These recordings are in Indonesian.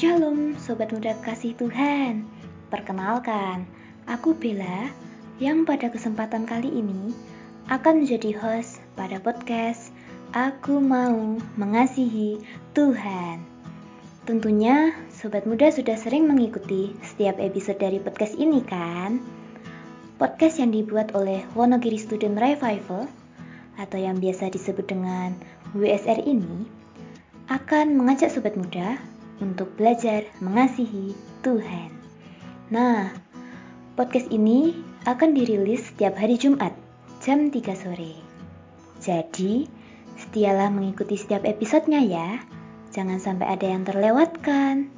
Shalom Sobat Muda Kasih Tuhan. Perkenalkan, aku Bella yang pada kesempatan kali ini akan menjadi host pada podcast Aku Mau Mengasihi Tuhan. Tentunya Sobat Muda sudah sering mengikuti setiap episode dari podcast ini kan? Podcast yang dibuat oleh Wonogiri Student Revival atau yang biasa disebut dengan WSR ini akan mengajak Sobat Muda untuk belajar mengasihi Tuhan. Nah, podcast ini akan dirilis setiap hari Jumat jam 3 sore. Jadi, setialah mengikuti setiap episodenya ya. Jangan sampai ada yang terlewatkan,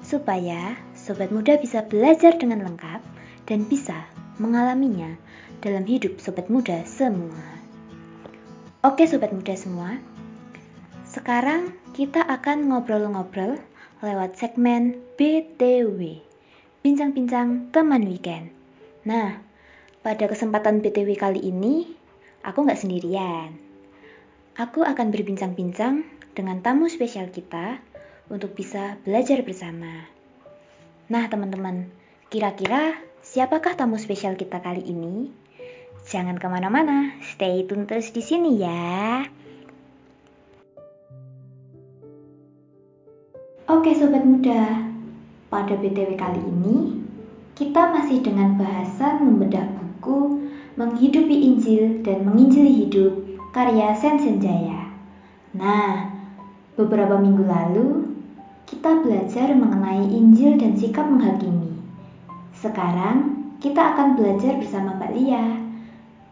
supaya Sobat Muda bisa belajar dengan lengkap dan bisa mengalaminya dalam hidup Sobat Muda semua. Oke Sobat Muda semua, sekarang kita akan ngobrol-ngobrol lewat segmen BTW, Bincang-bincang Teman Weekend. Nah, pada kesempatan BTW kali ini, aku nggak sendirian. Aku akan berbincang-bincang dengan tamu spesial kita untuk bisa belajar bersama. Nah teman-teman, kira-kira siapakah tamu spesial kita kali ini? Jangan kemana-mana, stay tune terus di sini ya. Oke Sobat Muda, pada BTW kali ini, kita masih dengan bahasan membedah buku Menghidupi Injil dan Menginjili Hidup karya San Senjaya. Nah, beberapa minggu lalu, kita belajar mengenai Injil dan sikap menghakimi. Sekarang, kita akan belajar bersama Mbak Lia.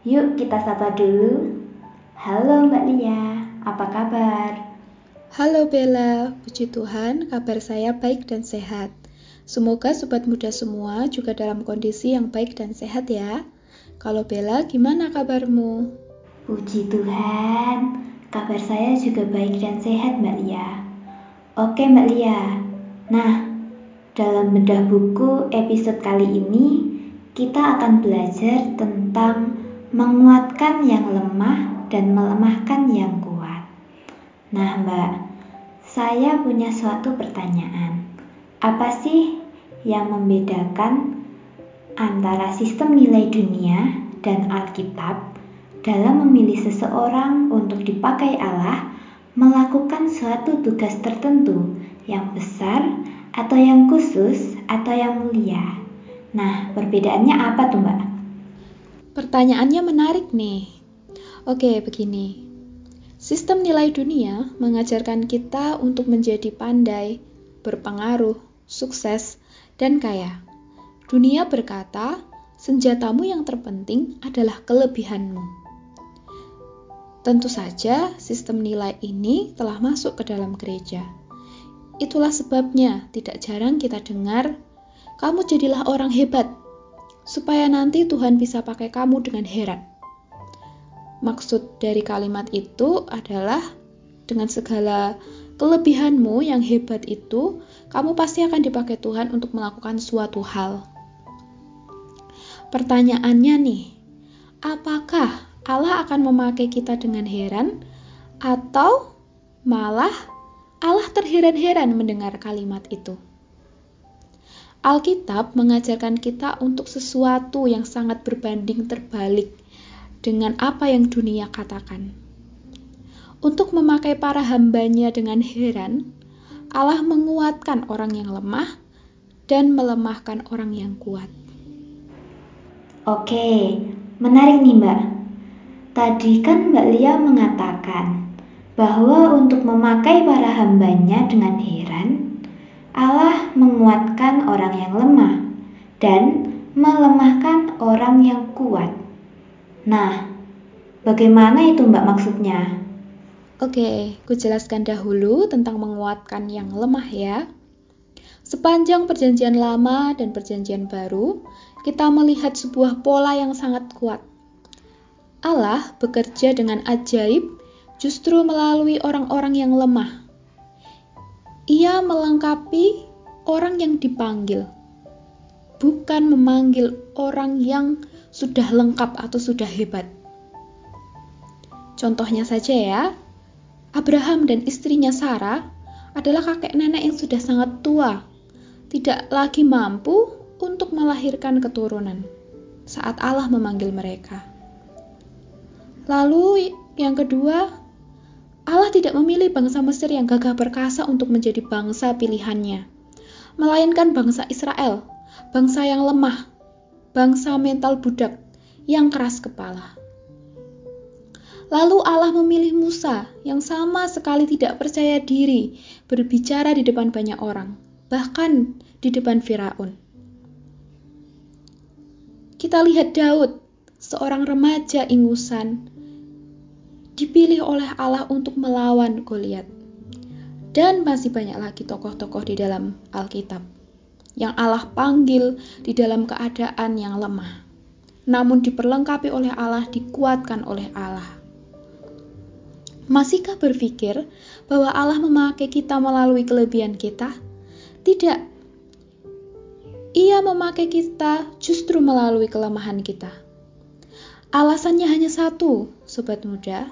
Yuk kita sapa dulu. Halo Mbak Lia, apa kabar? Halo Bella, puji Tuhan, kabar saya baik dan sehat. Semoga Sobat Muda semua juga dalam kondisi yang baik dan sehat ya. Kalau Bella, gimana kabarmu? Puji Tuhan, kabar saya juga baik dan sehat Mbak Lia. Oke Mbak Lia, nah dalam bedah buku episode kali ini kita akan belajar tentang menguatkan yang lemah dan melemahkan yang kuat. Nah Mbak, saya punya suatu pertanyaan. Apa sih yang membedakan antara sistem nilai dunia dan Alkitab dalam memilih seseorang untuk dipakai Allah melakukan suatu tugas tertentu yang besar atau yang khusus atau yang mulia? Nah, perbedaannya apa tuh Mbak? Pertanyaannya menarik nih. Oke, begini. Sistem nilai dunia mengajarkan kita untuk menjadi pandai, berpengaruh, sukses, dan kaya. Dunia berkata, senjatamu yang terpenting adalah kelebihanmu. Tentu saja, sistem nilai ini telah masuk ke dalam gereja. Itulah sebabnya tidak jarang kita dengar, "Kamu jadilah orang hebat, supaya nanti Tuhan bisa pakai kamu dengan heran." Maksud dari kalimat itu adalah dengan segala kelebihanmu yang hebat itu, kamu pasti akan dipakai Tuhan untuk melakukan suatu hal. Pertanyaannya nih, apakah Allah akan memakai kita dengan heran atau malah Allah terheran-heran mendengar kalimat itu? Alkitab mengajarkan kita untuk sesuatu yang sangat berbanding terbalik dengan apa yang dunia katakan. Untuk memakai para hambanya dengan heran, Allah menguatkan orang yang lemah dan melemahkan orang yang kuat. Oke, menarik nih Mbak. Tadi kan Mbak Lia mengatakan bahwa untuk memakai para hambanya dengan heran, Allah menguatkan orang yang lemah dan melemahkan orang yang kuat. Nah, bagaimana itu Mbak maksudnya? Oke, ku jelaskan dahulu tentang menguatkan yang lemah ya. Sepanjang Perjanjian Lama dan Perjanjian Baru, kita melihat sebuah pola yang sangat kuat. Allah bekerja dengan ajaib justru melalui orang-orang yang lemah. Ia melengkapi orang yang dipanggil, bukan memanggil orang yang sudah lengkap atau sudah hebat. Contohnya saja ya, Abraham dan istrinya Sarah adalah kakek nenek yang sudah sangat tua, tidak lagi mampu untuk melahirkan keturunan saat Allah memanggil mereka. Lalu yang kedua, Allah tidak memilih bangsa Mesir yang gagah perkasa untuk menjadi bangsa pilihannya, melainkan bangsa Israel, bangsa yang lemah, bangsa mental budak, yang keras kepala. Lalu Allah memilih Musa yang sama sekali tidak percaya diri, berbicara di depan banyak orang, bahkan di depan Firaun. Kita lihat Daud, seorang remaja ingusan, dipilih oleh Allah untuk melawan Goliat. Dan masih banyak lagi tokoh-tokoh di dalam Alkitab yang Allah panggil di dalam keadaan yang lemah, namun diperlengkapi oleh Allah, dikuatkan oleh Allah. Masihkah berpikir bahwa Allah memakai kita melalui kelebihan kita? Tidak. Ia memakai kita justru melalui kelemahan kita. Alasannya hanya satu, sobat muda.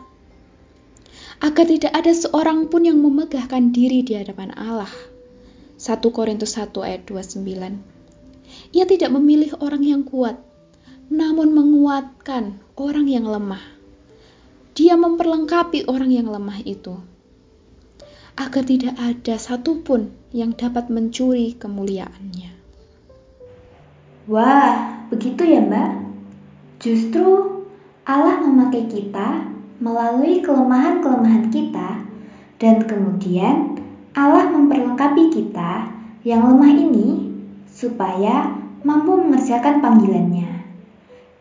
Agar tidak ada seorang pun yang memegahkan diri di hadapan Allah. 1 Korintus 1 ayat 29. Ia tidak memilih orang yang kuat, namun menguatkan orang yang lemah. Dia memperlengkapi orang yang lemah itu, agar tidak ada satupun yang dapat mencuri kemuliaannya. Wah, begitu ya Mbak? Justru Allah memakai kita melalui kelemahan-kelemahan kita, dan kemudian Allah memperlengkapi kita yang lemah ini supaya mampu mengerjakan panggilannya.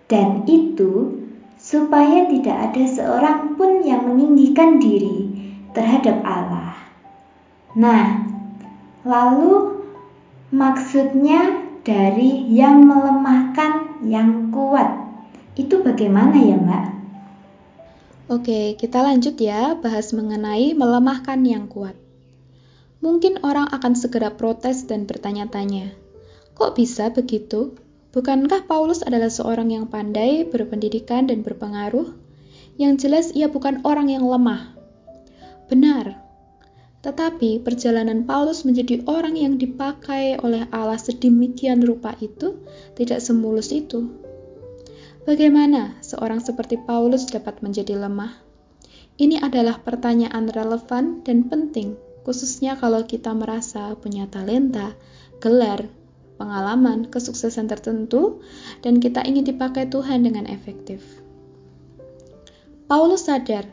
Dan itu supaya tidak ada seorang pun yang meninggikan diri terhadap Allah. Nah, lalu maksudnya dari yang melemahkan yang kuat, itu bagaimana ya Mbak? Oke, kita lanjut ya bahas mengenai melemahkan yang kuat. Mungkin orang akan segera protes dan bertanya-tanya, kok bisa begitu? Bukankah Paulus adalah seorang yang pandai, berpendidikan, dan berpengaruh? Yang jelas ia bukan orang yang lemah. Benar. Tetapi perjalanan Paulus menjadi orang yang dipakai oleh Allah sedemikian rupa itu tidak semulus itu. Bagaimana seorang seperti Paulus dapat menjadi lemah? Ini adalah pertanyaan relevan dan penting, khususnya kalau kita merasa punya talenta, gelar, pengalaman, kesuksesan tertentu, dan kita ingin dipakai Tuhan dengan efektif. Paulus sadar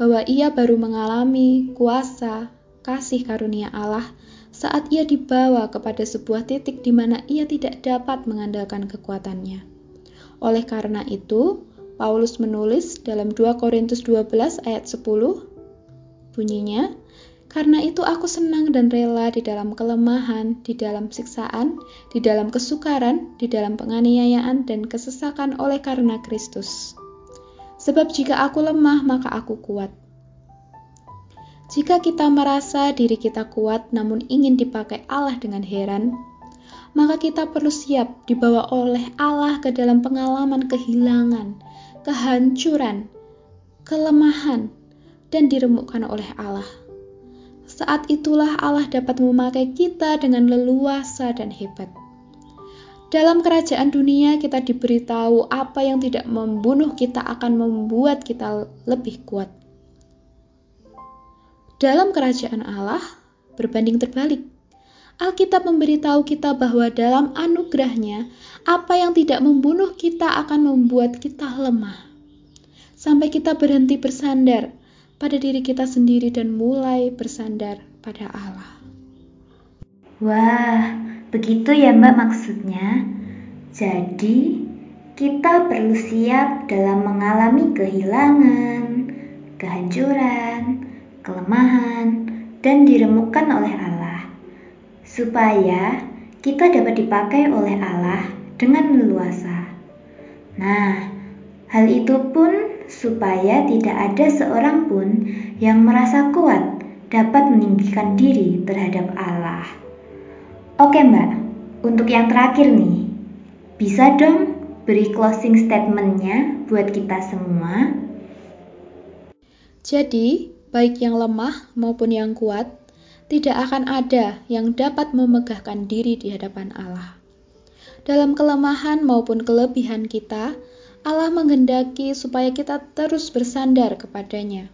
bahwa ia baru mengalami kuasa kasih karunia Allah saat ia dibawa kepada sebuah titik di mana ia tidak dapat mengandalkan kekuatannya. Oleh karena itu, Paulus menulis dalam 2 Korintus 12 ayat 10, bunyinya, karena itu aku senang dan rela di dalam kelemahan, di dalam siksaan, di dalam kesukaran, di dalam penganiayaan, dan kesesakan oleh karena Kristus. Sebab jika aku lemah, maka aku kuat. Jika kita merasa diri kita kuat namun ingin dipakai Allah dengan heran, maka kita perlu siap dibawa oleh Allah ke dalam pengalaman kehilangan, kehancuran, kelemahan, dan diremukkan oleh Allah. Saat itulah Allah dapat memakai kita dengan leluasa dan hebat. Dalam kerajaan dunia kita diberitahu apa yang tidak membunuh kita akan membuat kita lebih kuat. Dalam kerajaan Allah berbanding terbalik. Alkitab memberitahu kita bahwa dalam anugerahnya apa yang tidak membunuh kita akan membuat kita lemah. Sampai kita berhenti bersandar pada diri kita sendiri dan mulai bersandar pada Allah. Wah, begitu ya Mbak maksudnya. Jadi, kita perlu siap dalam mengalami kehilangan, kehancuran, kelemahan, dan diremukkan oleh Allah, supaya kita dapat dipakai oleh Allah dengan leluasa. Nah, hal itu pun supaya tidak ada seorang pun yang merasa kuat dapat meninggikan diri terhadap Allah. Oke Mbak, untuk yang terakhir nih, bisa dong beri closing statement-nya buat kita semua? Jadi, baik yang lemah maupun yang kuat, tidak akan ada yang dapat memegahkan diri di hadapan Allah. Dalam kelemahan maupun kelebihan kita, Allah menghendaki supaya kita terus bersandar kepadanya.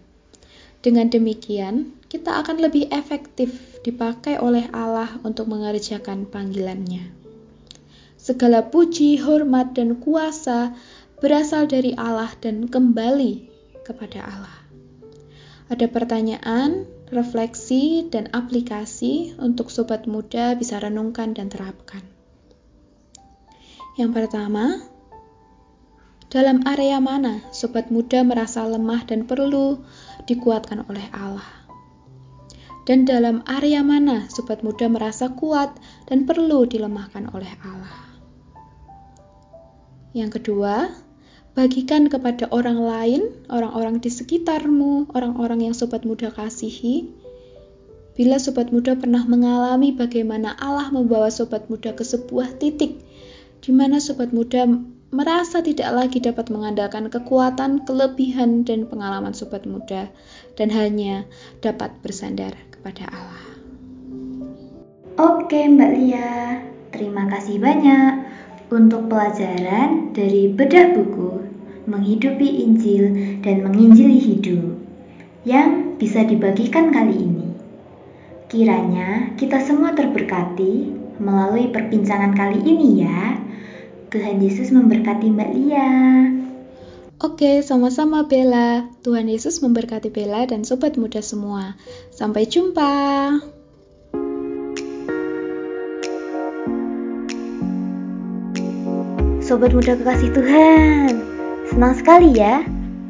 Dengan demikian, kita akan lebih efektif dipakai oleh Allah untuk mengerjakan panggilannya. Segala puji, hormat, dan kuasa berasal dari Allah dan kembali kepada Allah. Ada pertanyaan, refleksi, dan aplikasi untuk sobat muda bisa renungkan dan terapkan. Yang pertama, dalam area mana sobat muda merasa lemah dan perlu dikuatkan oleh Allah? Dan dalam area mana sobat muda merasa kuat dan perlu dilemahkan oleh Allah? Yang kedua, bagikan kepada orang lain, orang-orang di sekitarmu, orang-orang yang sobat muda kasihi. Bila sobat muda pernah mengalami bagaimana Allah membawa sobat muda ke sebuah titik di mana sobat muda merasa tidak lagi dapat mengandalkan kekuatan, kelebihan, dan pengalaman sobat muda, dan hanya dapat bersandar kepada Allah. Oke Mbak Lia, terima kasih banyak untuk pelajaran dari bedah buku Menghidupi Injil dan Menginjili Hidup yang bisa dibagikan kali ini. Kiranya kita semua terberkati melalui perbincangan kali ini ya. Tuhan Yesus memberkati Mbak Lia. Oke, sama-sama Bella. Tuhan Yesus memberkati Bella dan sobat muda semua. Sampai jumpa. Sobat muda kekasih Tuhan, senang sekali ya.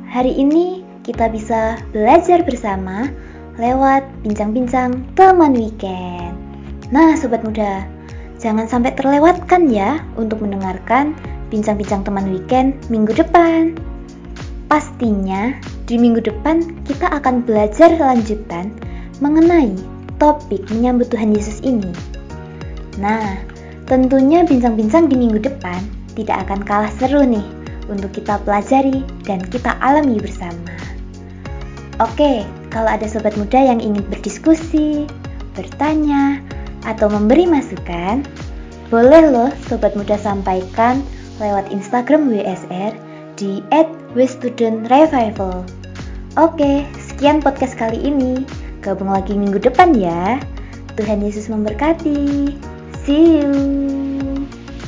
Hari ini kita bisa belajar bersama lewat bincang-bincang teman weekend. Nah, sobat muda, jangan sampai terlewatkan ya untuk mendengarkan bincang-bincang teman weekend minggu depan. Pastinya di minggu depan kita akan belajar lanjutan mengenai topik menyambut Tuhan Yesus ini. Nah, tentunya bincang-bincang di minggu depan tidak akan kalah seru nih untuk kita pelajari dan kita alami bersama. Oke, kalau ada sobat muda yang ingin berdiskusi, bertanya, atau memberi masukan, boleh loh sobat muda sampaikan lewat Instagram WSR di @wstudentrevival. Oke, sekian podcast kali ini. Gabung lagi minggu depan ya. Tuhan Yesus memberkati. See you.